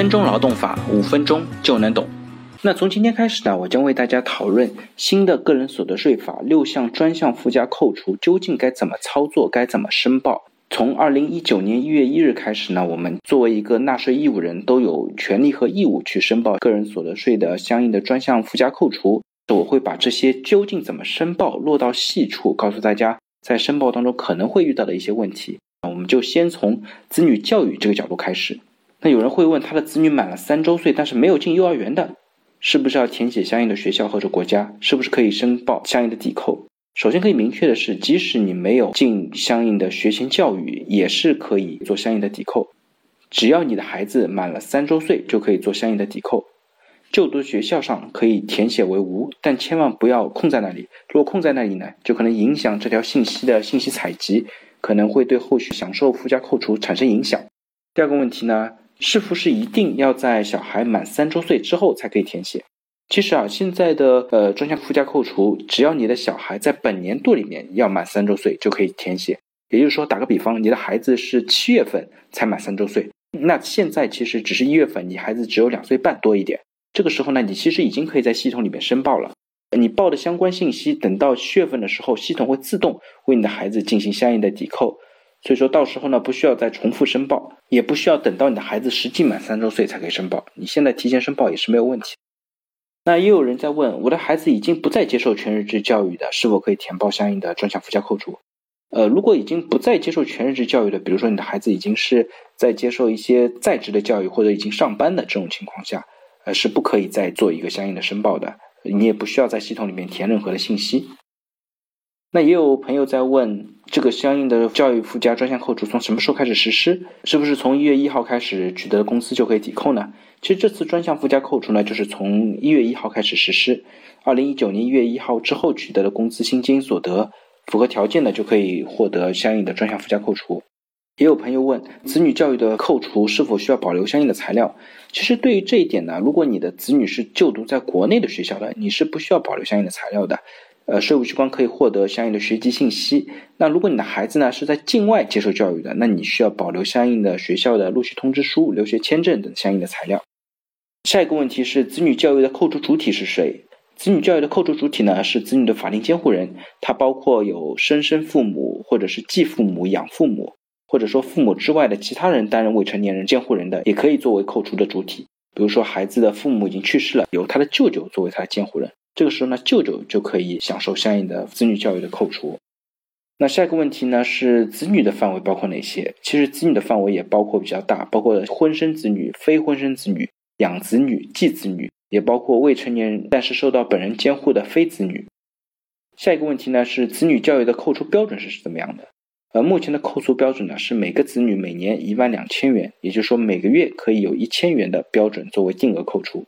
5分钟劳动法，5分钟就能懂。那从今天开始呢，我将为大家讨论新的个人所得税法6项专项附加扣除究竟该怎么操作，该怎么申报。从2019年1月1日开始呢，我们作为一个纳税义务人都有权利和义务去申报个人所得税的相应的专项附加扣除。我会把这些究竟怎么申报落到细处，告诉大家在申报当中可能会遇到的一些问题。我们就先从子女教育这个角度开始。那有人会问，他的子女满了3周岁但是没有进幼儿园的，是不是要填写相应的学校或者国家，是不是可以申报相应的抵扣？首先可以明确的是，即使你没有进相应的学前教育，也是可以做相应的抵扣。只要你的孩子满了3周岁就可以做相应的抵扣。就读学校上可以填写为无，但千万不要空在那里。如果空在那里呢，就可能影响这条信息的信息采集，可能会对后续享受附加扣除产生影响。第二个问题呢，是不是一定要在小孩满3周岁之后才可以填写？其实啊，现在的专项附加扣除，只要你的小孩在本年度里面要满3周岁就可以填写。也就是说，打个比方，你的孩子是7月份才满3周岁，那现在其实只是1月份，你孩子只有2岁半多一点。这个时候呢，你其实已经可以在系统里面申报了。你报的相关信息等到7月份的时候，系统会自动为你的孩子进行相应的抵扣。所以说到时候呢，不需要再重复申报，也不需要等到你的孩子实际满3周岁才可以申报，你现在提前申报也是没有问题。那也有人在问，我的孩子已经不再接受全日制教育的，是否可以填报相应的专项附加扣除？如果已经不再接受全日制教育的，比如说你的孩子已经是在接受一些在职的教育或者已经上班的，这种情况下是不可以再做一个相应的申报的，你也不需要在系统里面填任何的信息。那也有朋友在问，这个相应的教育附加专项扣除从什么时候开始实施？是不是从1月1号开始取得的工资就可以抵扣呢？其实这次专项附加扣除呢，就是从1月1号开始实施。2019年1月1号之后取得的工资、薪金、所得符合条件的，就可以获得相应的专项附加扣除。也有朋友问，子女教育的扣除是否需要保留相应的材料？其实对于这一点呢，如果你的子女是就读在国内的学校的，你是不需要保留相应的材料的。税务机关可以获得相应的学籍信息。那如果你的孩子呢是在境外接受教育的，那你需要保留相应的学校的录取通知书、留学签证等相应的材料。下一个问题是，子女教育的扣除主体是谁？子女教育的扣除主体呢，是子女的法定监护人，它包括有生身父母或者是继父母、养父母，或者说父母之外的其他人担任未成年人监护人的，也可以作为扣除的主体。比如说孩子的父母已经去世了，由他的舅舅作为他的监护人，这个时候呢，舅舅就可以享受相应的子女教育的扣除。那下一个问题呢，是子女的范围包括哪些？其实子女的范围也包括比较大，包括婚生子女、非婚生子女、养子女、继子女，也包括未成年人但是受到本人监护的非子女。下一个问题呢，是子女教育的扣除标准是怎么样的？目前的扣除标准呢，是每个子女每年12000元，也就是说每个月可以有1000元的标准作为定额扣除。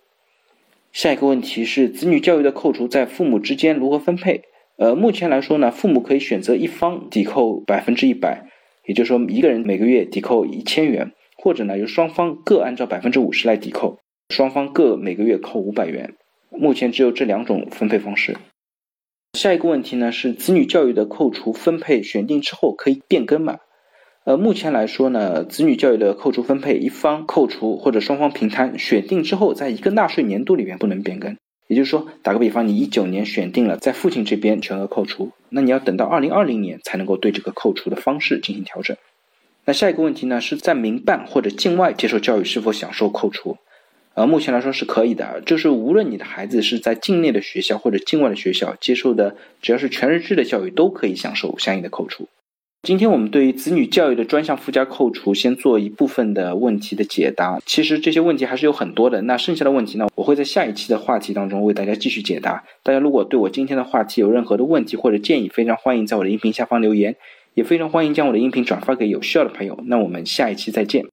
下一个问题是，子女教育的扣除在父母之间如何分配？目前来说呢，父母可以选择一方抵扣 100%， 也就是说一个人每个月抵扣1000元，或者呢由双方各按照 50% 来抵扣，双方各每个月扣500元。目前只有这2种分配方式。下一个问题呢，是子女教育的扣除分配选定之后可以变更吗？目前来说呢，子女教育的扣除分配一方扣除或者双方平摊选定之后，在一个纳税年度里面不能变更。也就是说，打个比方，你19年选定了在父亲这边全额扣除，那你要等到2020年才能够对这个扣除的方式进行调整。那下一个问题呢，是在民办或者境外接受教育是否享受扣除？目前来说是可以的，就是无论你的孩子是在境内的学校或者境外的学校接受的，只要是全日制的教育都可以享受相应的扣除。今天我们对于子女教育的专项附加扣除先做一部分的问题的解答，其实这些问题还是有很多的，那剩下的问题呢，我会在下一期的话题当中为大家继续解答。大家如果对我今天的话题有任何的问题或者建议，非常欢迎在我的音频下方留言，也非常欢迎将我的音频转发给有需要的朋友。那我们下一期再见。